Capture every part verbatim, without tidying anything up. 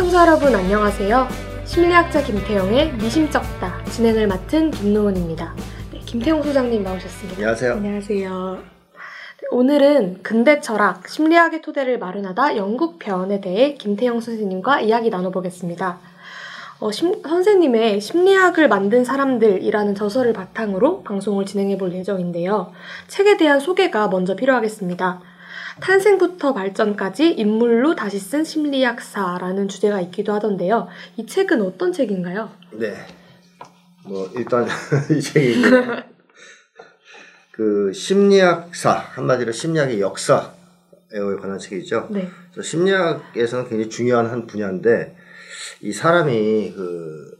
시청자 여러분 안녕하세요. 심리학자 김태형의 미심쩍다 진행을 맡은 김노은입니다. 네, 김태형 소장님 나오셨습니다. 안녕하세요. 안녕하세요. 오늘은 근대 철학, 심리학의 토대를 마련하다 영국편에 대해 김태형 선생님과 이야기 나눠보겠습니다. 어, 심, 선생님의 심리학을 만든 사람들이라는 저서를 바탕으로 방송을 진행해 볼 예정인데요. 책에 대한 소개가 먼저 필요하겠습니다. 탄생부터 발전까지 인물로 다시 쓴 심리학사라는 주제가 있기도 하던데요. 이 책은 어떤 책인가요? 네, 뭐 일단 이 책이 그 심리학사, 한마디로 심리학의 역사에 관한 책이죠. 네. 그래서 심리학에서는 굉장히 중요한 한 분야인데 이 사람이 그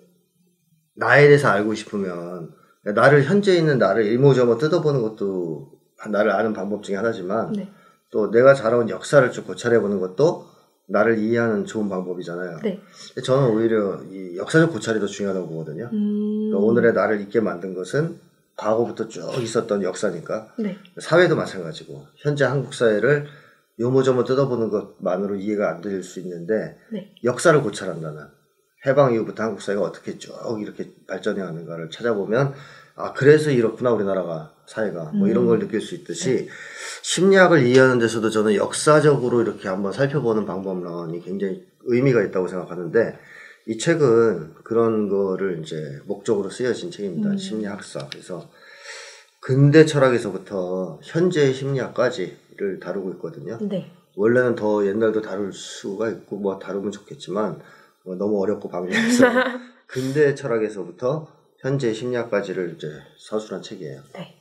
나에 대해서 알고 싶으면 나를 현재 있는 나를 일모저모 뜯어보는 것도 나를 아는 방법 중에 하나지만. 네. 또 내가 자라온 역사를 쭉 고찰해보는 것도 나를 이해하는 좋은 방법이잖아요. 네. 저는 오히려 이 역사적 고찰이 더 중요하다고 보거든요. 음... 그러니까 오늘의 나를 있게 만든 것은 과거부터 쭉 있었던 역사니까. 네. 사회도 마찬가지고 현재 한국 사회를 요모저모 뜯어보는 것만으로 이해가 안 될 수 있는데. 네. 역사를 고찰한다는, 해방 이후부터 한국 사회가 어떻게 쭉 이렇게 발전해 왔는가를 찾아보면 아 그래서 이렇구나 우리나라가 사회가 뭐 이런 걸 느낄 수 있듯이 심리학을 이해하는 데서도 저는 역사적으로 이렇게 한번 살펴보는 방법론이 굉장히 의미가 있다고 생각하는데 이 책은 그런 거를 이제 목적으로 쓰여진 책입니다. 음. 심리학사. 그래서 근대 철학에서부터 현재의 심리학까지를 다루고 있거든요. 네. 원래는 더 옛날도 다룰 수가 있고 뭐 다루면 좋겠지만 뭐 너무 어렵고 방해해서 근대 철학에서부터 현재 심리학까지를 이제 서술한 책이에요. 네.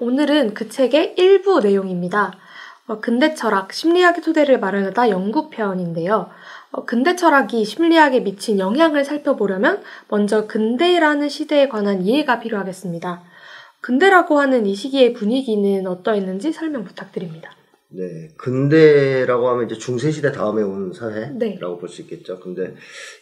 오늘은 그 책의 일부 내용입니다. 어, 근대 철학, 심리학의 토대를 마련하다 영국편인데요. 어, 근대 철학이 심리학에 미친 영향을 살펴보려면 먼저 근대라는 시대에 관한 이해가 필요하겠습니다. 근대라고 하는 이 시기의 분위기는 어떠했는지 설명 부탁드립니다. 네, 근대라고 하면 이제 중세시대 다음에 온 사회라고. 네. 볼 수 있겠죠. 근데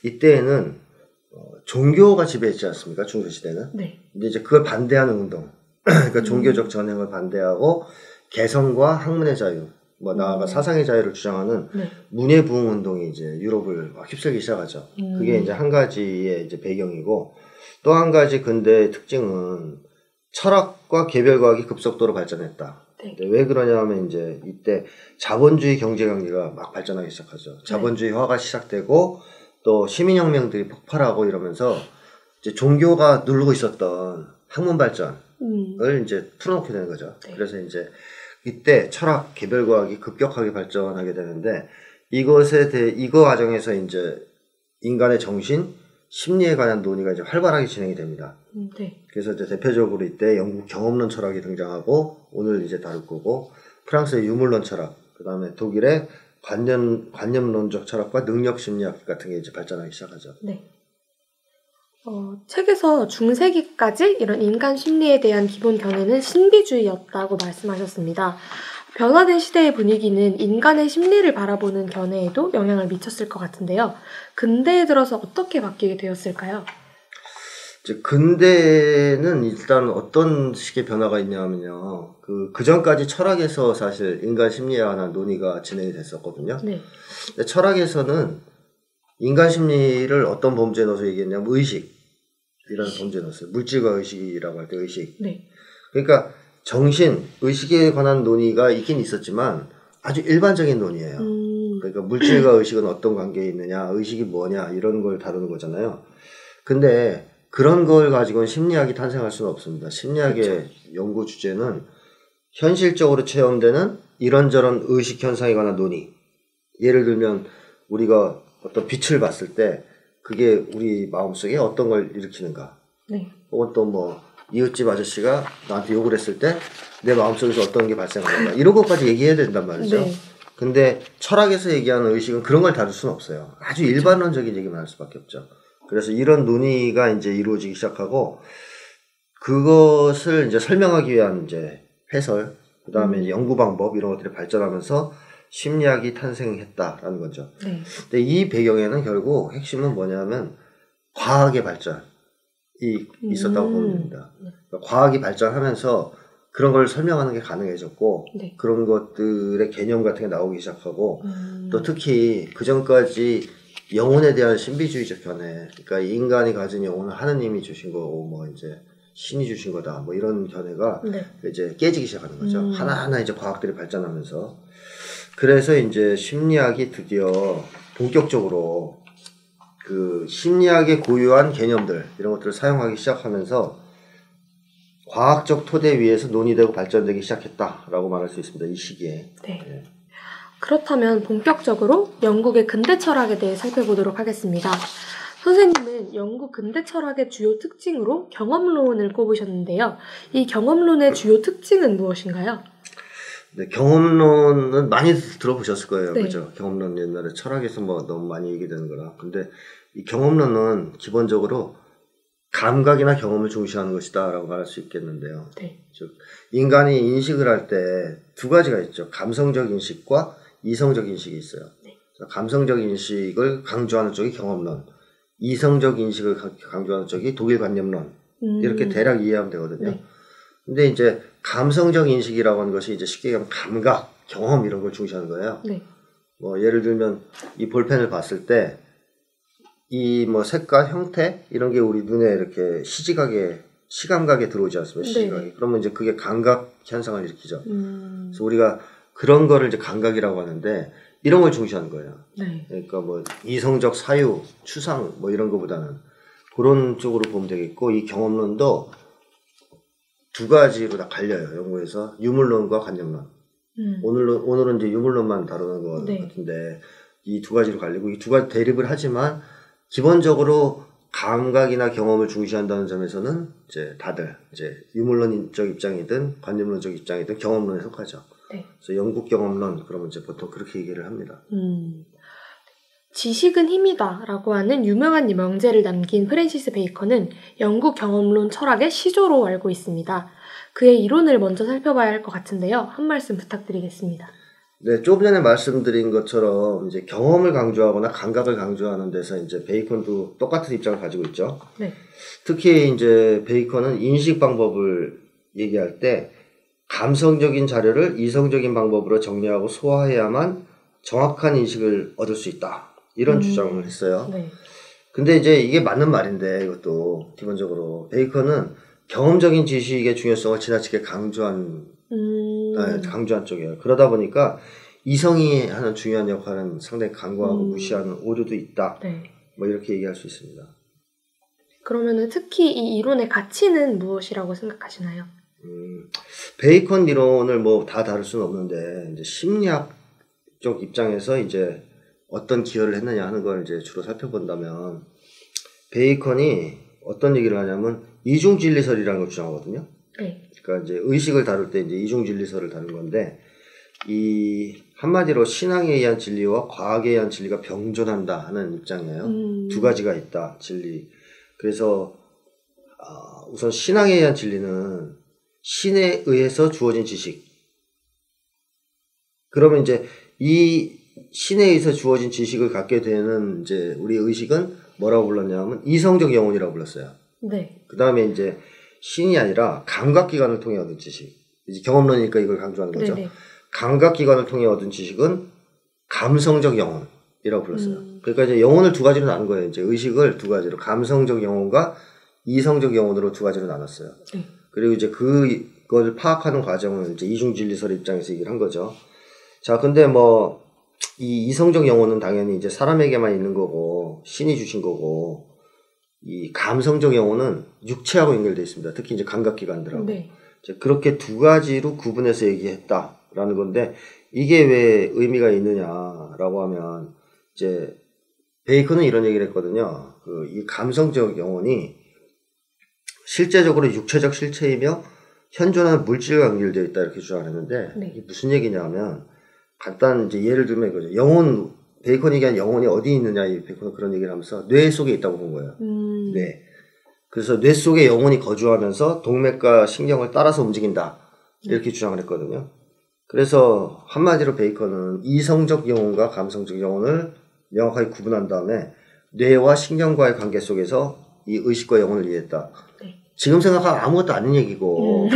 이때에는 어, 종교가 지배했지 않습니까? 중세시대는. 네. 근데 이제 그걸 반대하는 운동. 그러니까 종교적 전횡을 반대하고 개성과 학문의 자유, 뭐 나아가 음. 사상의 자유를 주장하는. 네. 문예 부흥 운동이 이제 유럽을 막 휩쓸기 시작하죠. 음. 그게 이제 한 가지의 이제 배경이고 또 한 가지 근대의 특징은 철학과 개별 과학이 급속도로 발전했다. 네. 왜 그러냐면 이제 이때 자본주의 경제 관계가 막 발전하기 시작하죠. 자본주의화가 시작되고 또 시민혁명들이 폭발하고 이러면서 이제 종교가 누르고 있었던 학문 발전 을 이제 풀어놓게 되는 거죠. 네. 그래서 이제 이때 철학, 개별과학이 급격하게 발전하게 되는데 이것에 대해 이거 과정에서 이제 인간의 정신, 심리에 관한 논의가 이제 활발하게 진행이 됩니다. 네. 그래서 이제 대표적으로 이때 영국 경험론 철학이 등장하고 오늘 이제 다룰 거고 프랑스의 유물론 철학, 그 다음에 독일의 관념 관념론적 철학과 능력 심리학 같은 게 이제 발전하기 시작하죠. 네. 어, 책에서 중세기까지 이런 인간 심리에 대한 기본 견해는 신비주의였다고 말씀하셨습니다. 변화된 시대의 분위기는 인간의 심리를 바라보는 견해에도 영향을 미쳤을 것 같은데요. 근대에 들어서 어떻게 바뀌게 되었을까요? 이제 근대는 일단 어떤 식의 변화가 있냐면요. 그, 그전까지 철학에서 사실 인간 심리에 관한 논의가 진행이 됐었거든요. 네. 근데 철학에서는 인간 심리를 어떤 범죄에 넣어서 얘기했냐면 의식이라는 범죄에 넣었어요. 물질과 의식이라고 할 때 의식. 네. 그러니까 정신, 의식에 관한 논의가 있긴 있었지만 아주 일반적인 논의예요. 음. 그러니까 물질과 의식은 어떤 관계에 있느냐, 의식이 뭐냐 이런 걸 다루는 거잖아요. 근데 그런 걸 가지고는 심리학이 탄생할 수는 없습니다. 심리학의 그렇죠. 연구 주제는 현실적으로 체험되는 이런저런 의식 현상에 관한 논의. 예를 들면 우리가 어떤 빛을 봤을 때 그게 우리 마음속에 어떤 걸 일으키는가. 네. 혹은 또 뭐 이웃집 아저씨가 나한테 욕을 했을 때 내 마음속에서 어떤 게 발생하는가 이런 것까지 얘기해야 된단 말이죠. 네. 근데 철학에서 얘기하는 의식은 그런 걸 다룰 수는 없어요. 아주 그렇죠. 일반론적인 얘기만 할 수밖에 없죠. 그래서 이런 논의가 이제 이루어지기 시작하고 그것을 이제 설명하기 위한 이제 해설, 그 다음에 음. 연구 방법 이런 것들이 발전하면서 심리학이 탄생했다라는 거죠. 네. 근데 이 배경에는 결국 핵심은 뭐냐면 과학의 발전이 있었다고 음. 보면 됩니다. 그러니까 과학이 발전하면서 그런 걸 설명하는 게 가능해졌고 네. 그런 것들의 개념 같은 게 나오기 시작하고 음. 또 특히 그전까지 영혼에 대한 신비주의적 견해, 그러니까 인간이 가진 영혼은 하느님이 주신 거고 뭐 이제 신이 주신 거다 뭐 이런 견해가 네. 이제 깨지기 시작하는 거죠. 음. 하나하나 이제 과학들이 발전하면서. 그래서 이제 심리학이 드디어 본격적으로 그 심리학의 고유한 개념들 이런 것들을 사용하기 시작하면서 과학적 토대 위에서 논의되고 발전되기 시작했다라고 말할 수 있습니다. 이 시기에. 네. 네. 그렇다면 본격적으로 영국의 근대 철학에 대해 살펴보도록 하겠습니다. 선생님은 영국 근대 철학의 주요 특징으로 경험론을 꼽으셨는데요. 이 경험론의 주요 특징은 무엇인가요? 네, 경험론은 많이 들어보셨을 거예요. 네. 그죠? 경험론 옛날에 철학에서 뭐 너무 많이 얘기되는 거라. 근데 이 경험론은 기본적으로 감각이나 경험을 중시하는 것이다 라고 말할 수 있겠는데요. 네. 즉 인간이 인식을 할 때 두 가지가 있죠. 감성적 인식과 이성적 인식이 있어요. 네. 감성적 인식을 강조하는 쪽이 경험론, 이성적 인식을 강조하는 쪽이 독일관념론. 음. 이렇게 대략 이해하면 되거든요. 네. 근데 이제 감성적 인식이라고 하는 것이 이제 쉽게 얘기하면 감각, 경험 이런 걸 중시하는 거예요. 네. 뭐 예를 들면 이 볼펜을 봤을 때 이 뭐 색깔, 형태 이런 게 우리 눈에 이렇게 시지각에 시감각에 들어오지 않습니까? 시지각에. 네. 그러면 이제 그게 감각 현상을 일으키죠. 음. 그래서 우리가 그런 거를 이제 감각이라고 하는데 이런 걸 중시하는 거예요. 네. 그러니까 뭐 이성적 사유, 추상 뭐 이런 거보다는 그런 쪽으로 보면 되겠고, 이 경험론도 두 가지로 다 갈려요. 영국에서 유물론과 관념론. 음. 오늘은 오늘은 이제 유물론만 다루는 것 네. 같은데 이 두 가지로 갈리고 이 두 가지 대립을 하지만 기본적으로 감각이나 경험을 중시한다는 점에서는 이제 다들 이제 유물론적 입장이든 관념론적 입장이든 경험론에 속하죠. 네. 그래서 영국 경험론 그러면 이제 보통 그렇게 얘기를 합니다. 음. 지식은 힘이다 라고 하는 유명한 명제를 남긴 프랜시스 베이컨은 영국 경험론 철학의 시조로 알고 있습니다. 그의 이론을 먼저 살펴봐야 할 것 같은데요. 한 말씀 부탁드리겠습니다. 네, 조금 전에 말씀드린 것처럼 이제 경험을 강조하거나 감각을 강조하는 데서 이제 베이컨도 똑같은 입장을 가지고 있죠. 네. 특히 이제 베이컨은 인식 방법을 얘기할 때 감성적인 자료를 이성적인 방법으로 정리하고 소화해야만 정확한 인식을 얻을 수 있다. 이런 음. 주장을 했어요. 네. 근데 이제 이게 맞는 말인데, 이것도 기본적으로 베이컨은 경험적인 지식의 중요성을 지나치게 강조한 음. 아, 강조한 쪽이에요. 그러다 보니까 이성이 하는 중요한 역할은 상당히 간과하고 음. 무시하는 오류도 있다. 네. 뭐 이렇게 얘기할 수 있습니다. 그러면은 특히 이 이론의 가치는 무엇이라고 생각하시나요? 음, 베이컨 이론을 뭐 다 다룰 수는 없는데 이제 심리학 쪽 입장에서 이제 어떤 기여를 했느냐 하는 걸 이제 주로 살펴본다면, 베이컨이 어떤 얘기를 하냐면 이중진리설이라는 걸 주장하거든요. 네. 그러니까 이제 의식을 다룰 때 이제 이중진리설을 다룬 건데, 이 한마디로 신앙에 의한 진리와 과학에 의한 진리가 병존한다 하는 입장이에요. 음. 두 가지가 있다 진리. 그래서 어, 우선 신앙에 의한 진리는 신에 의해서 주어진 지식. 그러면 이제 이 신에 의해서 주어진 지식을 갖게 되는 이제 우리 의식은 뭐라고 불렀냐면 이성적 영혼이라고 불렀어요. 네. 그 다음에 이제 신이 아니라 감각기관을 통해 얻은 지식. 이제 경험론이니까 이걸 강조하는 거죠. 네네. 감각기관을 통해 얻은 지식은 감성적 영혼이라고 불렀어요. 음. 그러니까 이제 영혼을 두 가지로 나눈 거예요. 이제 의식을 두 가지로 감성적 영혼과 이성적 영혼으로 두 가지로 나눴어요. 네. 그리고 이제 그걸 파악하는 과정은 이제 이중진리설 입장에서 얘기를 한 거죠. 자, 근데 뭐 이 이성적 영혼은 당연히 이제 사람에게만 있는 거고 신이 주신 거고, 이 감성적 영혼은 육체하고 연결되어 있습니다. 특히 이제 감각기관들하고. 네. 이제 그렇게 두 가지로 구분해서 얘기했다라는 건데, 이게 왜 의미가 있느냐라고 하면 이제 베이컨은 이런 얘기를 했거든요. 그 이 감성적 영혼이 실제적으로 육체적 실체이며 현존하는 물질과 연결되어 있다 이렇게 주장했는데, 네. 이게 무슨 얘기냐면 간단 이제 예를 들면 이거죠. 영혼, 베이컨이 얘기한 영혼이 어디 있느냐, 이 베이컨은 그런 얘기를 하면서 뇌 속에 있다고 본 거예요. 음. 네. 그래서 뇌 속에 영혼이 거주하면서 동맥과 신경을 따라서 움직인다 이렇게 네. 주장을 했거든요. 그래서 한마디로 베이컨은 이성적 영혼과 감성적 영혼을 명확하게 구분한 다음에 뇌와 신경과의 관계 속에서 이 의식과 영혼을 이해했다. 네. 지금 생각하면 아무것도 아닌 얘기고 음.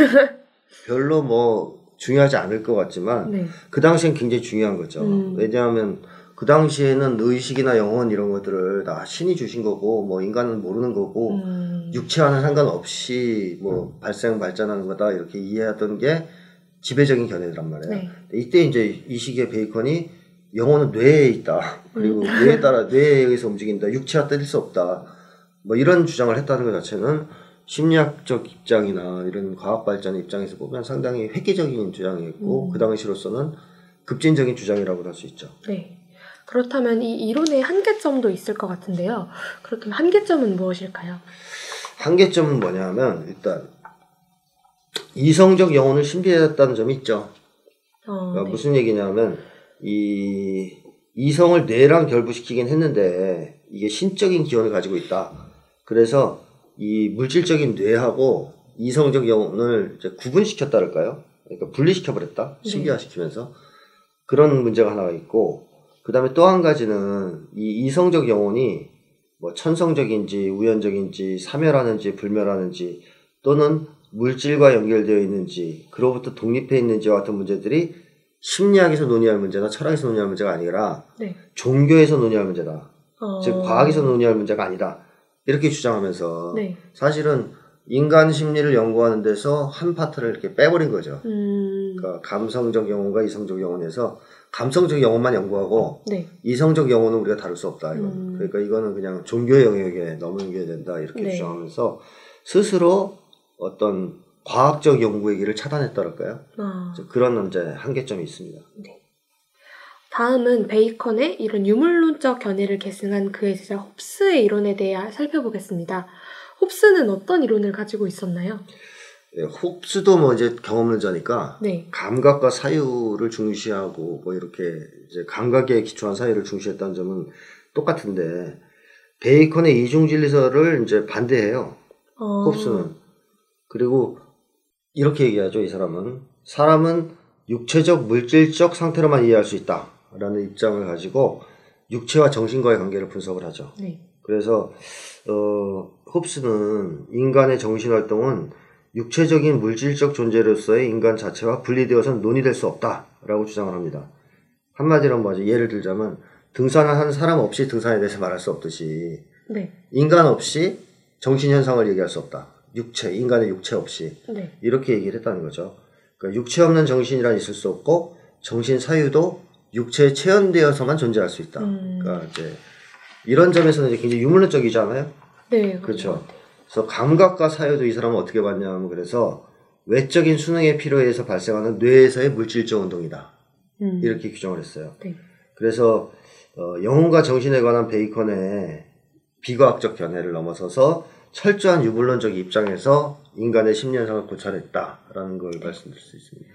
별로 뭐 중요하지 않을 것 같지만 네. 그 당시엔 굉장히 중요한 거죠. 음. 왜냐하면 그 당시에는 의식이나 영혼 이런 것들을 다 신이 주신 거고 뭐 인간은 모르는 거고 음. 육체와는 상관없이 뭐 음. 발생 발전하는 거다 이렇게 이해하던 게 지배적인 견해란 말이에요. 네. 이때 이제 이 시기에 베이컨이 영혼은 뇌에 있다. 그리고 음. 뇌에 따라 뇌에 의해서 움직인다. 육체와 뗄 수 없다. 뭐 이런 주장을 했다는 것 자체는 심리학적 입장이나 이런 과학 발전의 입장에서 보면 상당히 획기적인 주장이었고 음. 그 당시로서는 급진적인 주장이라고 할 수 있죠. 네. 그렇다면 이 이론의 한계점도 있을 것 같은데요. 그렇다면 한계점은 무엇일까요? 한계점은 뭐냐면 일단 이성적 영혼을 신비했다는 점이 있죠. 어, 그러니까 네. 무슨 얘기냐면 이 이성을 뇌랑 결부시키긴 했는데 이게 신적인 기원을 가지고 있다. 그래서 이 물질적인 뇌하고 이성적 영혼을 이제 구분시켰다랄까요? 그러니까 분리시켜버렸다. 신비화시키면서. 네. 그런 문제가 하나가 있고 그 다음에 또 한 가지는 이 이성적 영혼이 뭐 천성적인지 우연적인지 사멸하는지 불멸하는지 또는 물질과 연결되어 있는지 그로부터 독립해 있는지와 같은 문제들이 심리학에서 논의할 문제나 철학에서 논의할 문제가 아니라 네. 종교에서 논의할 문제다. 어... 즉 과학에서 논의할 문제가 아니다. 이렇게 주장하면서 네. 사실은 인간 심리를 연구하는 데서 한 파트를 이렇게 빼버린 거죠. 음... 그러니까 감성적 영혼과 이성적 영혼에서 감성적 영혼만 연구하고 네. 이성적 영혼은 우리가 다룰 수 없다. 이건. 음... 그러니까 이거는 그냥 종교의 영역에 넘겨야 된다. 이렇게 네. 주장하면서 스스로 어떤 과학적 연구의 길을 차단했다랄까요? 아... 그런 이제 한계점이 있습니다. 네. 다음은 베이컨의 이런 유물론적 견해를 계승한 그의 제자 홉스의 이론에 대해 살펴보겠습니다. 홉스는 어떤 이론을 가지고 있었나요? 네, 홉스도 뭐 이제 경험론자니까 네. 감각과 사유를 중시하고 뭐 이렇게 이제 감각에 기초한 사유를 중시했다는 점은 똑같은데 베이컨의 이중진리설을 이제 반대해요. 어... 홉스는. 그리고 이렇게 얘기하죠. 이 사람은 사람은 육체적 물질적 상태로만 이해할 수 있다라는 입장을 가지고 육체와 정신과의 관계를 분석을 하죠. 네. 그래서 어, 홉스는 인간의 정신활동은 육체적인 물질적 존재로서의 인간 자체와 분리되어서는 논의될 수 없다라고 주장을 합니다. 한마디로 뭐 예를 들자면 등산을 한 사람 없이 등산에 대해서 말할 수 없듯이 네. 인간 없이 정신현상을 얘기할 수 없다. 육체, 인간의 육체 없이 네. 이렇게 얘기를 했다는 거죠. 그러니까 육체 없는 정신이란 있을 수 없고 정신 사유도 육체에 체현되어서만 존재할 수 있다. 음. 그러니까 이제 이런 점에서는 이제 굉장히 유물론적이잖아요. 네, 그렇죠. 그래서 감각과 사유도 이 사람은 어떻게 봤냐면 그래서 외적인 수능의 필요에 의해서 발생하는 뇌에서의 물질적 운동이다. 음. 이렇게 규정을 했어요. 네. 그래서 어, 영혼과 정신에 관한 베이컨의 비과학적 견해를 넘어서서 철저한 유물론적 입장에서 인간의 심리현상을 고찰했다라는 걸 말씀드릴 수 있습니다.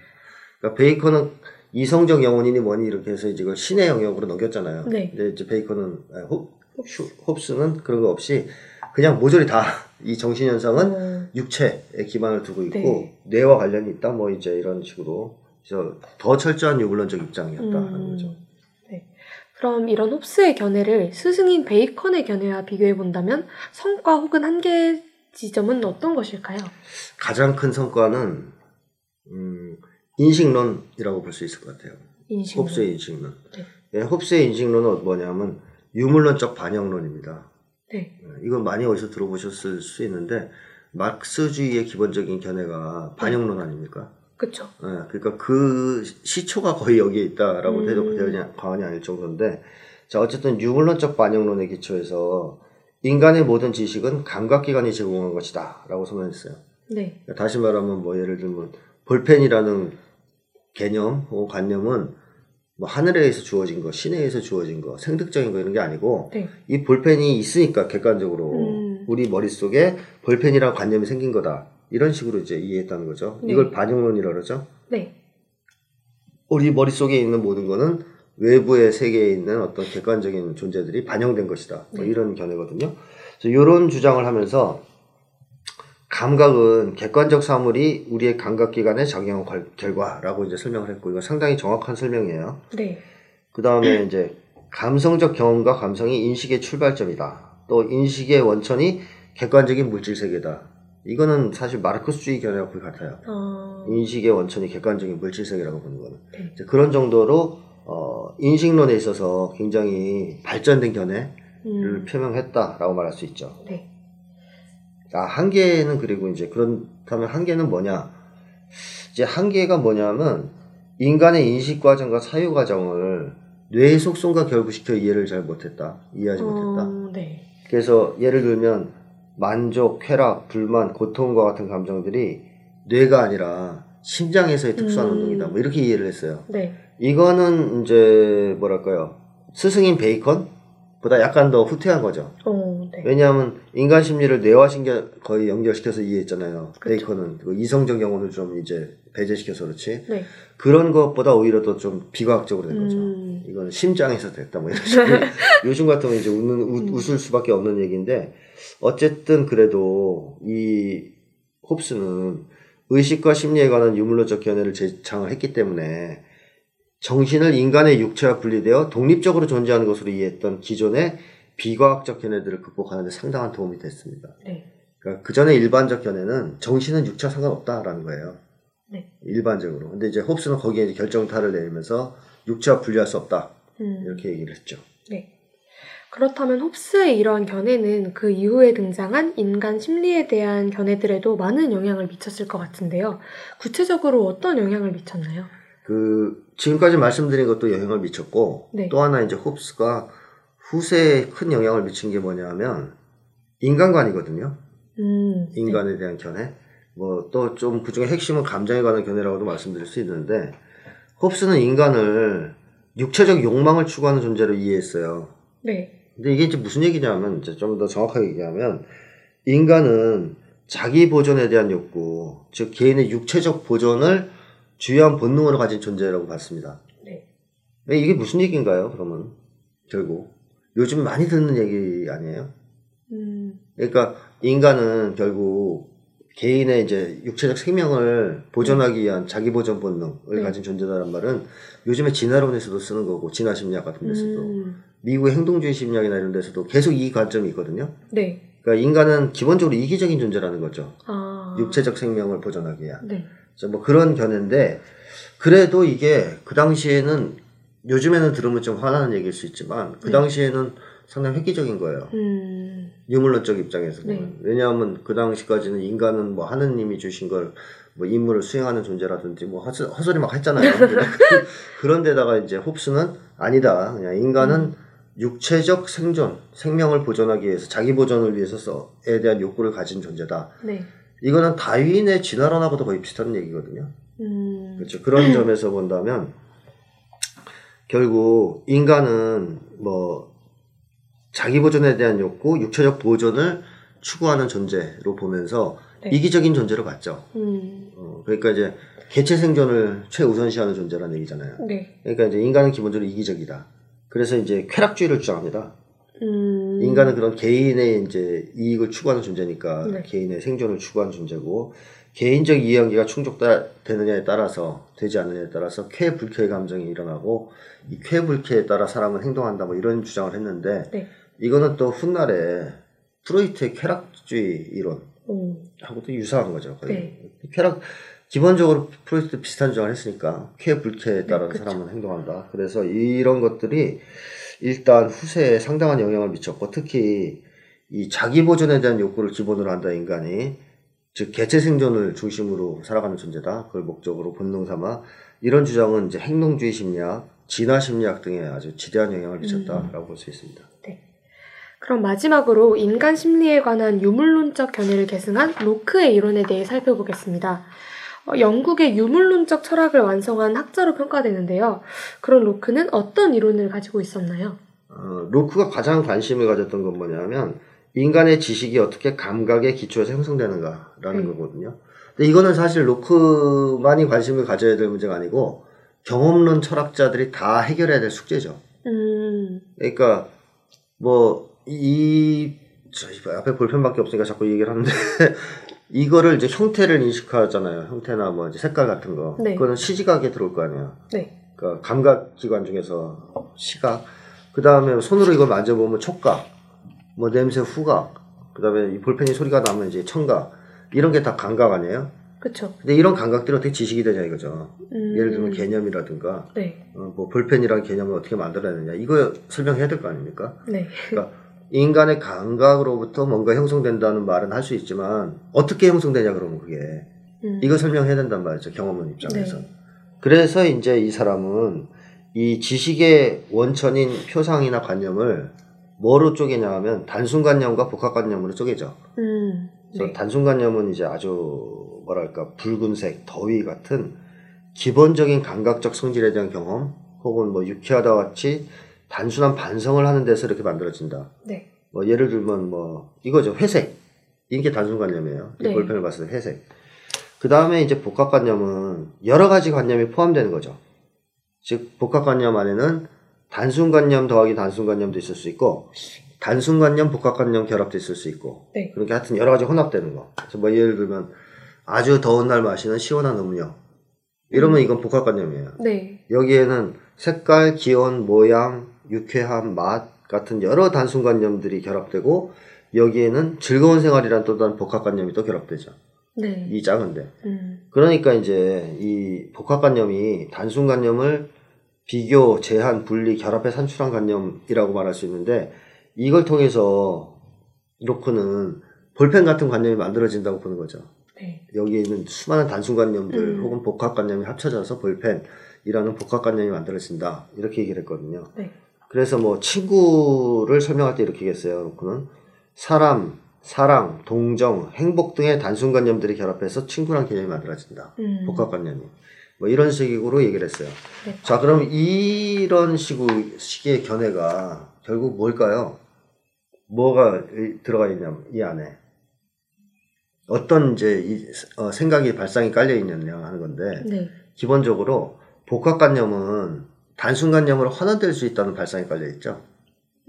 그러니까 베이컨은 이성적 영혼이니 뭐니 이렇게 해서 이제 신의 영역으로 넘겼잖아요. 네. 근데 이제 베이컨은 아니, 홉, 홉스는 그런 거 없이 그냥 모조리 다 이 정신현상은 음. 육체에 기반을 두고 있고 네. 뇌와 관련이 있다 뭐 이제 이런 식으로 그래서 더 철저한 유물론적 입장이었다라는 음. 거죠. 그럼 이런 홉스의 견해를 스승인 베이컨의 견해와 비교해본다면 성과 혹은 한계 지점은 어떤 것일까요? 가장 큰 성과는 음, 인식론이라고 볼 수 있을 것 같아요. 인식론. 홉스의 인식론. 네. 네, 홉스의 인식론은 뭐냐면 유물론적 반영론입니다. 네. 이건 많이 어디서 들어보셨을 수 있는데 마르크스주의의 기본적인 견해가 반영론 아닙니까? 그렇죠. 네, 그러니까 그 시초가 거의 여기에 있다라고 해도 음. 과언이 아닐 정도인데, 자 어쨌든 유물론적 반영론의 기초에서 인간의 모든 지식은 감각기관이 제공한 것이다라고 선언했어요. 네. 그러니까 다시 말하면 뭐 예를 들면 볼펜이라는 개념, 관념은 뭐 하늘에 의해서 주어진 거, 신에 의해서 주어진 거, 생득적인 거 이런 게 아니고 네. 이 볼펜이 있으니까 객관적으로 음. 우리 머릿속에 볼펜이라는 관념이 생긴 거다. 이런 식으로 이제 이해했다는 거죠. 네. 이걸 반영론이라고 그러죠. 네. 우리 머릿속에 있는 모든 거는 외부의 세계에 있는 어떤 객관적인 존재들이 반영된 것이다. 네. 뭐 이런 견해거든요. 그래서 이런 주장을 하면서 감각은 객관적 사물이 우리의 감각기관에 작용한 걸, 결과라고 이제 설명을 했고 이거 상당히 정확한 설명이에요. 네. 그 다음에 이제 감성적 경험과 감성이 인식의 출발점이다. 또 인식의 원천이 객관적인 물질 세계다. 이거는 사실 마르크스주의 견해와 거의 같아요. 어... 인식의 원천이 객관적인 물질세계라고 보는 거는. 네. 그런 정도로 어, 어, 인식론에 있어서 굉장히 발전된 견해를 음. 표명했다라고 말할 수 있죠. 네. 아, 한계는 그리고 이제 그렇다면 한계는 뭐냐? 이제 한계가 뭐냐면 인간의 인식 과정과 사유 과정을 뇌의 속성과 결부시켜 이해를 잘 못했다, 이해하지 어, 못했다. 네. 그래서 예를 들면 만족, 쾌락, 불만, 고통과 같은 감정들이 뇌가 아니라 심장에서의 특수한 음. 운동이다. 뭐 이렇게 이해를 했어요. 네. 이거는 이제 뭐랄까요? 스승인 베이컨보다 약간 더 후퇴한 거죠. 오, 네. 왜냐하면 인간 심리를 뇌와 신경 거의 연결시켜서 이해했잖아요. 그쵸. 베이컨은 그 이성적 영혼을 좀 이제 배제시켜서 그렇지. 네. 그런 것보다 오히려 더 좀 비과학적으로 된 거죠. 음. 이건 심장에서 됐다 뭐 이런 식으로. 요즘 같으면 이제 웃는 우, 음. 웃을 수밖에 없는 얘기인데 어쨌든 그래도 이 홉스는 의식과 심리에 관한 유물론적 견해를 제창을 했기 때문에 정신을 인간의 육체와 분리되어 독립적으로 존재하는 것으로 이해했던 기존의 비과학적 견해들을 극복하는 데 상당한 도움이 됐습니다. 네. 그러니까 그 전에 일반적 견해는 정신은 육체와 상관없다라는 거예요. 네. 일반적으로. 근데 이제 홉스는 거기에 이제 결정타를 내리면서 육체와 분리할 수 없다. 음. 이렇게 얘기를 했죠. 네. 그렇다면 홉스의 이러한 견해는 그 이후에 등장한 인간 심리에 대한 견해들에도 많은 영향을 미쳤을 것 같은데요. 구체적으로 어떤 영향을 미쳤나요? 그 지금까지 말씀드린 것도 영향을 미쳤고 네. 또 하나 이제 홉스가 후세에 큰 영향을 미친 게 뭐냐면 인간관이거든요. 음, 인간에 네. 대한 견해. 뭐 또 좀 그중에 핵심은 감정에 관한 견해라고도 말씀드릴 수 있는데 홉스는 인간을 육체적 욕망을 추구하는 존재로 이해했어요. 네. 근데 이게 이제 무슨 얘기냐면 이제 좀 더 정확하게 얘기하면 인간은 자기 보존에 대한 욕구, 즉 개인의 육체적 보존을 주요한 본능으로 가진 존재라고 봤습니다. 네. 이게 무슨 얘기인가요? 그러면 결국 요즘 많이 듣는 얘기 아니에요? 음. 그러니까 인간은 결국 개인의 이제 육체적 생명을 보존하기 위한 자기 보존 본능을 네. 가진 존재다란 말은 요즘에 진화론에서도 쓰는 거고 진화 심리학 같은 데서도 음. 미국의 행동주의 심리학이나 이런 데서도 계속 이 관점이 있거든요. 네. 그러니까 인간은 기본적으로 이기적인 존재라는 거죠. 아. 육체적 생명을 보존하기 위한. 네. 그래서 뭐 그런 견해인데 그래도 이게 그 당시에는 요즘에는 들으면 좀 화나는 얘기일 수 있지만 그 당시에는 네. 상당히 획기적인 거예요. 음... 유물론적 입장에서 보면. 네. 왜냐하면 그 당시까지는 인간은 뭐 하느님이 주신 걸 뭐 임무를 수행하는 존재라든지 뭐 허스, 허소리 막 했잖아요. 그런데다가 이제 홉스는 아니다. 그냥 인간은 음. 육체적 생존, 생명을 보존하기 위해서 자기 보존을 위해서에 대한 욕구를 가진 존재다. 네. 이거는 다윈의 진화론하고도 거의 비슷한 얘기거든요. 음... 그렇죠. 그런 점에서 본다면 결국 인간은 뭐 자기 보존에 대한 욕구, 육체적 보존을 추구하는 존재로 보면서 네. 이기적인 존재로 봤죠. 음. 어, 그러니까 이제 개체 생존을 최우선시하는 존재라는 얘기잖아요. 네. 그러니까 이제 인간은 기본적으로 이기적이다. 그래서 이제 쾌락주의를 주장합니다. 음. 인간은 그런 개인의 이제 이익을 추구하는 존재니까 네. 개인의 생존을 추구하는 존재고 개인적 이해관계가 충족되느냐에 따라서 되지 않느냐에 따라서 쾌 불쾌의 감정이 일어나고 이 쾌 불쾌에 따라 사람은 행동한다 뭐 이런 주장을 했는데 네. 이거는 또 훗날에 프로이트의 쾌락주의 이론하고도 음. 유사한 거죠. 네. 쾌락 기본적으로 프로이트도 비슷한 주장을 했으니까 쾌 불쾌에 따라 네, 사람은 행동한다. 그래서 이런 것들이 일단 후세에 상당한 영향을 미쳤고 특히 이 자기 보존에 대한 욕구를 기본으로 한다 인간이 즉 개체 생존을 중심으로 살아가는 존재다. 그걸 목적으로 본능 삼아 이런 주장은 이제 행동주의 심리학, 진화 심리학 등에 아주 지대한 영향을 미쳤다라고 음. 볼 수 있습니다. 네. 그럼 마지막으로 인간 심리에 관한 유물론적 견해를 계승한 로크의 이론에 대해 살펴보겠습니다. 어, 영국의 유물론적 철학을 완성한 학자로 평가되는데요. 그런 로크는 어떤 이론을 가지고 있었나요? 어, 로크가 가장 관심을 가졌던 건 뭐냐면 인간의 지식이 어떻게 감각의 기초에서 형성되는가라는 네. 거거든요. 근데 이거는 사실 로크만이 관심을 가져야 될 문제가 아니고 경험론 철학자들이 다 해결해야 될 숙제죠. 음. 그러니까 뭐 이 앞에 볼펜밖에 없으니까 자꾸 얘기를 하는데 이거를 이제 형태를 인식하잖아요. 형태나 뭐 이제 색깔 같은 거. 네. 그거는 시지각에 들어올 거 아니에요. 네. 그러니까 감각 기관 중에서 시각. 그 다음에 손으로 이걸 만져보면 촉각. 뭐 냄새 후각, 그 다음에 이 볼펜이 소리가 나면 이제 청각 이런 게 다 감각 아니에요? 그렇죠. 근데 이런 감각들이 어떻게 지식이 되냐 이거죠. 음... 예를 들면 개념이라든가, 네. 어, 뭐 볼펜이라는 개념을 어떻게 만들어야 되냐 이거 설명해야 될 거 아닙니까? 네. 그러니까 인간의 감각으로부터 뭔가 형성된다는 말은 할 수 있지만 어떻게 형성되냐 그러면 그게 음... 이거 설명해야 된단 말이죠. 경험론 입장에서. 네. 그래서 이제 이 사람은 이 지식의 원천인 표상이나 관념을 뭐로 쪼개냐 하면 단순관념과 복합관념으로 쪼개죠. 음, 네. 단순관념은 이제 아주 뭐랄까 붉은색, 더위 같은 기본적인 감각적 성질에 대한 경험 혹은 뭐 유쾌하다와 같이 단순한 반성을 하는 데서 이렇게 만들어진다. 네. 뭐 예를 들면 뭐 이거죠. 회색. 이게 단순관념이에요. 이 네. 볼펜을 봤을 때 회색. 그 다음에 이제 복합관념은 여러 가지 관념이 포함되는 거죠. 즉 복합관념 안에는 단순관념 더하기 단순관념도 있을 수 있고 단순관념, 복합관념 결합도 있을 수 있고 네. 그렇게 하여튼 여러 가지 혼합되는 거. 그래서 뭐 예를 들면 아주 더운 날 마시는 시원한 음료 이러면 이건 복합관념이에요. 네. 여기에는 색깔, 기온, 모양, 유쾌함, 맛 같은 여러 단순관념들이 결합되고 여기에는 즐거운 생활이란 또 다른 복합관념이 또 결합되죠. 네. 이 작은데. 음. 그러니까 이제 이 복합관념이 단순관념을 비교, 제한, 분리, 결합해 산출한 관념이라고 말할 수 있는데 이걸 통해서 로크는 볼펜 같은 관념이 만들어진다고 보는 거죠. 네. 여기에 있는 수많은 단순관념들 음. 혹은 복합관념이 합쳐져서 볼펜이라는 복합관념이 만들어진다 이렇게 얘기를 했거든요. 네. 그래서 뭐 친구를 설명할 때 이렇게 얘기했어요. 로크는 사람, 사랑, 동정, 행복 등의 단순관념들이 결합해서 친구란 개념이 만들어진다. 음. 복합관념이 뭐 이런 식으로 얘기를 했어요. 네. 자, 그럼 이런 식의, 식의 견해가 결국 뭘까요? 뭐가 들어가 있냐면 이 안에 어떤 이제 이, 어, 생각이 발상이 깔려 있느냐 하는 건데 네. 기본적으로 복합관념은 단순관념으로 환원될 수 있다는 발상이 깔려 있죠.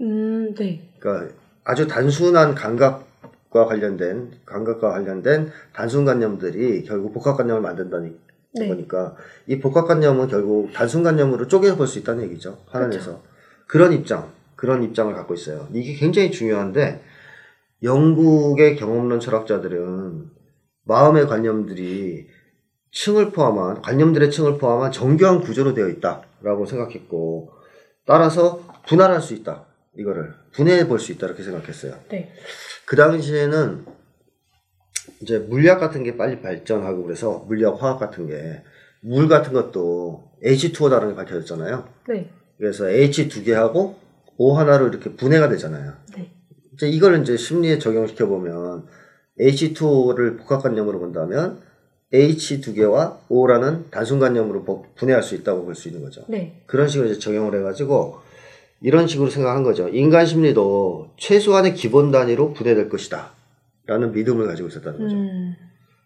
음, 네. 그러니까 아주 단순한 감각 과 관련된 감각과 관련된 단순관념들이 결국 복합관념을 만든다는 네. 거니까 이 복합관념은 결국 단순관념으로 쪼개서 볼 수 있다는 얘기죠. 환원해서 그런 입장, 그런 입장을 갖고 있어요. 이게 굉장히 중요한데 영국의 경험론 철학자들은 마음의 관념들이 층을 포함한 관념들의 층을 포함한 정교한 구조로 되어 있다라고 생각했고 따라서 분할할 수 있다. 이거를 분해해 볼 수 있다 이렇게 생각했어요. 네. 그 당시에는 이제 물리학 같은 게 빨리 발전하고 그래서 물리학, 화학 같은 게 물 같은 것도 에이치 투오라는 게 밝혀졌잖아요. 네. 그래서 H 두 개하고 O 하나로 이렇게 분해가 되잖아요. 네. 이제 이걸 이제 심리에 적용시켜 보면 에이치 투오를 복합관념으로 본다면 H 두 개와 O라는 단순관념으로 분해할 수 있다고 볼 수 있는 거죠. 네. 그런 식으로 이제 적용을 해가지고. 이런 식으로 생각한 거죠. 인간 심리도 최소한의 기본 단위로 분해될 것이다 라는 믿음을 가지고 있었다는 거죠. 음.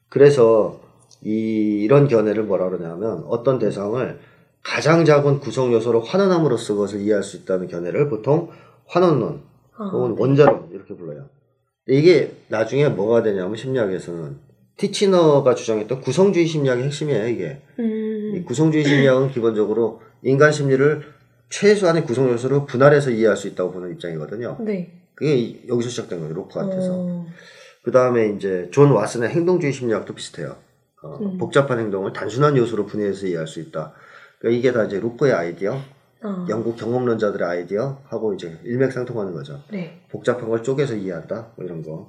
그래서 이, 이런 견해를 뭐라 그러냐면 어떤 대상을 가장 작은 구성 요소로 환원함으로써 그것을 이해할 수 있다는 견해를 보통 환원론 혹은 아, 네. 원자론 이렇게 불러요. 이게 나중에 뭐가 되냐면 심리학에서는 티치너가 주장했던 구성주의 심리학의 핵심이에요. 이게 음. 이 구성주의 심리학은 기본적으로 인간 심리를 최소한의 구성 요소로 분할해서 이해할 수 있다고 보는 입장이거든요. 네. 그게 여기서 시작된 거예요. 로크 같아서. 그 다음에 이제 존 왓슨의 행동주의 심리학도 비슷해요. 어, 음. 복잡한 행동을 단순한 요소로 분해해서 이해할 수 있다. 그러니까 이게 다 이제 로크의 아이디어, 어. 영국 경험론자들의 아이디어 하고 이제 일맥상통하는 거죠. 네. 복잡한 걸 쪼개서 이해한다, 뭐 이런 거.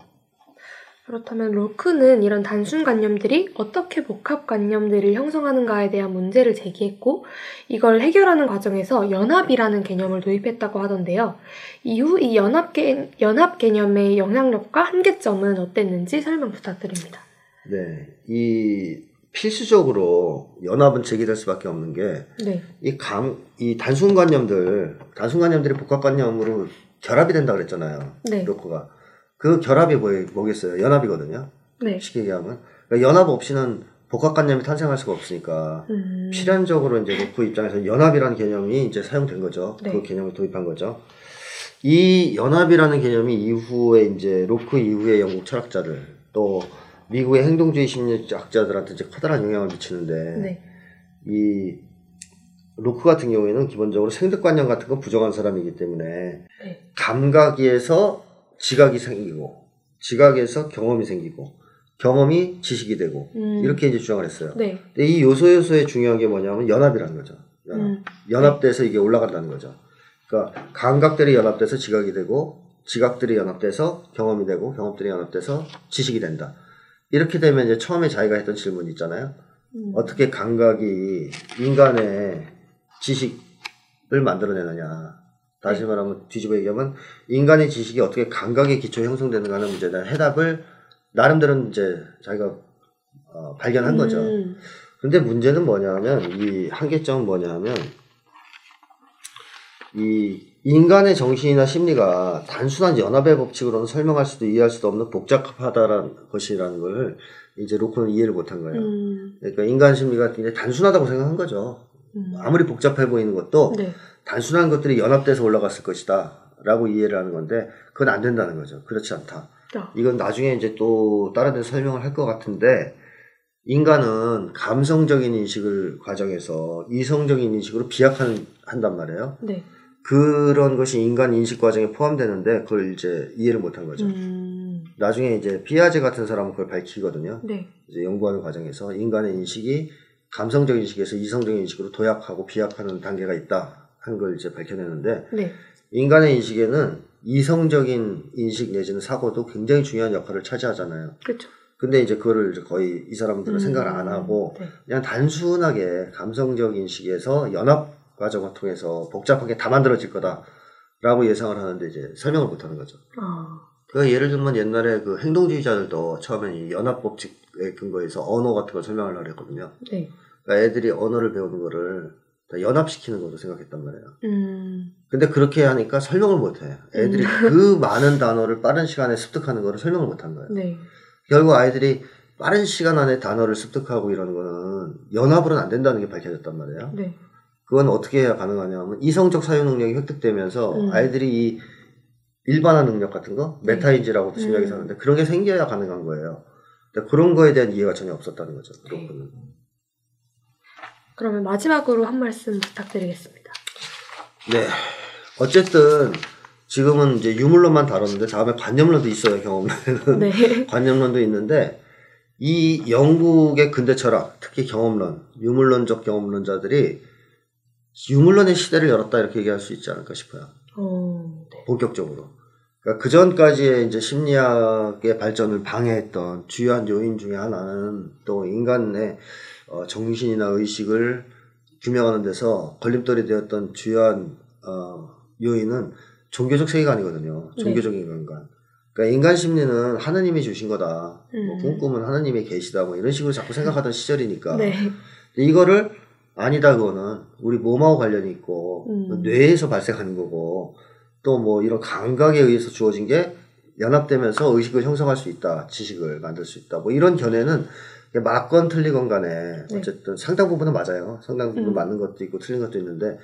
그렇다면 로크는 이런 단순관념들이 어떻게 복합관념들을 형성하는가에 대한 문제를 제기했고 이걸 해결하는 과정에서 연합이라는 개념을 도입했다고 하던데요. 이후 이 연합, 개, 연합 개념의 영향력과 한계점은 어땠는지 설명 부탁드립니다. 네, 이 필수적으로 연합은 제기될 수밖에 없는 게 이 감, 이 네. 단순관념들, 단순관념들이 복합관념으로 결합이 된다고 그랬잖아요. 네. 로크가. 그 결합이 뭐겠어요? 연합이거든요. 네. 쉽게 얘기하면. 그러니까 연합 없이는 복합관념이 탄생할 수가 없으니까 음. 필연적으로 이제 로크 입장에서 연합이라는 개념이 이제 사용된 거죠. 네. 그 개념을 도입한 거죠. 이 연합이라는 개념이 이후에 이제 로크 이후의 영국 철학자들 또 미국의 행동주의 심리학자들한테 이제 커다란 영향을 미치는데 네. 이 로크 같은 경우에는 기본적으로 생득관념 같은 건 부정한 사람이기 때문에 네. 감각에서 지각이 생기고 지각에서 경험이 생기고 경험이 지식이 되고 음. 이렇게 이제 주장을 했어요. 네. 근데 이 요소 요소에 중요한 게 뭐냐면 연합이라는 거죠. 연합. 음. 연합돼서 이게 올라간다는 거죠. 그러니까 감각들이 연합돼서 지각이 되고 지각들이 연합돼서 경험이 되고 경험들이 연합돼서 지식이 된다. 이렇게 되면 이제 처음에 자기가 했던 질문 있잖아요. 음. 어떻게 감각이 인간의 지식을 만들어내느냐. 다시 말하면 뒤집어 얘기하면 인간의 지식이 어떻게 감각의 기초에 형성되는가 하는 문제에 대한 해답을 나름대로 이제 자기가 어, 발견한 음. 거죠. 근데 문제는 뭐냐면 이 한계점은 뭐냐면 이 인간의 정신이나 심리가 단순한 연합의 법칙으로는 설명할 수도 이해할 수도 없는 복잡하다라는 것이라는 걸 이제 로크는 이해를 못한 거예요. 음. 그러니까 인간 심리가 굉장히 단순하다고 생각한 거죠. 음. 아무리 복잡해 보이는 것도 네. 단순한 것들이 연합돼서 올라갔을 것이다 라고 이해를 하는 건데 그건 안 된다는 거죠. 그렇지 않다. 이건 나중에 이제 또 다른 데 설명을 할 것 같은데 인간은 감성적인 인식을 과정에서 이성적인 인식으로 비약한단 말이에요. 네. 그런 것이 인간 인식 과정에 포함되는데 그걸 이제 이해를 못한 거죠. 음... 나중에 이제 피아제 같은 사람은 그걸 밝히거든요. 네. 이제 연구하는 과정에서 인간의 인식이 감성적인 인식에서 이성적인 인식으로 도약하고 비약하는 단계가 있다 한 걸 이제 밝혀내는데 네. 인간의 인식에는 이성적인 인식 내지는 사고도 굉장히 중요한 역할을 차지하잖아요. 그렇죠. 근데 이제 그거를 이제 거의 이 사람들은 음, 생각을 안 하고 네. 그냥 단순하게 감성적 인식에서 연합 과정을 통해서 복잡하게 다 만들어질 거다라고 예상을 하는데 이제 설명을 못 하는 거죠. 아. 그 예를 들면 옛날에 그 행동주의자들도 처음에 이 연합 법칙에 근거해서 언어 같은 걸 설명하려고 했거든요. 네. 그러니까 애들이 언어를 배우는 거를 연합시키는 것도 생각했단 말이에요. 음. 근데 그렇게 하니까 설명을 못해. 애들이 음. 그 많은 단어를 빠른 시간에 습득하는 거를 설명을 못한 거예요. 네. 결국 아이들이 빠른 시간 안에 단어를 습득하고 이러는 거는 연합으로는 안 된다는 게 밝혀졌단 말이에요. 네. 그건 어떻게 해야 가능하냐면 이성적 사유 능력이 획득되면서 음. 아이들이 이 일반화 능력 같은 거 메타인지라고 음. 심리학에서 하는데 그런 게 생겨야 가능한 거예요. 근데 그런 거에 대한 이해가 전혀 없었다는 거죠. 네. 그러면 마지막으로 한 말씀 부탁드리겠습니다. 네. 어쨌든 지금은 이제 유물론만 다뤘는데 다음에 관념론도 있어요. 경험론에는. 네. 관념론도 있는데 이 영국의 근대 철학, 특히 경험론, 유물론적 경험론자들이 유물론의 시대를 열었다 이렇게 얘기할 수 있지 않을까 싶어요. 어, 네. 본격적으로. 그러니까 그 전까지의 이제 심리학의 발전을 방해했던 주요한 요인 중에 하나는 또 인간의 어, 정신이나 의식을 규명하는 데서 걸림돌이 되었던 주요한 어, 요인은 종교적 세계관이거든요. 종교적인 인간. 네. 그러니까 인간 심리는 하느님이 주신 거다. 음. 뭐 꿈꾸면 하느님이 계시다. 뭐 이런 식으로 자꾸 생각하던 시절이니까. 네. 이거를 아니다 그거는 우리 몸하고 관련이 있고 음. 뇌에서 발생하는 거고 또 뭐 이런 감각에 의해서 주어진 게 연합되면서 의식을 형성할 수 있다. 지식을 만들 수 있다. 뭐 이런 견해는 맞건 틀리건 간에 어쨌든 네. 상당 부분은 맞아요. 상당 부분 음. 맞는 것도 있고 틀린 것도 있는데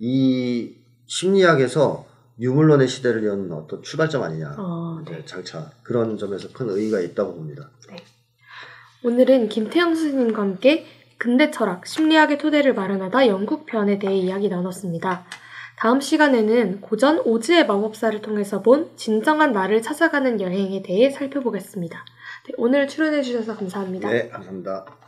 이 심리학에서 유물론의 시대를 여는 어떤 출발점 아니냐. 어, 네. 장차 그런 점에서 큰 의의가 있다고 봅니다. 네. 오늘은 김태형 선생님과 함께 근대 철학, 심리학의 토대를 마련하다 영국편에 대해 이야기 나눴습니다. 다음 시간에는 고전 오즈의 마법사를 통해서 본 진정한 나를 찾아가는 여행에 대해 살펴보겠습니다. 네, 오늘 출연해주셔서 감사합니다. 네, 감사합니다.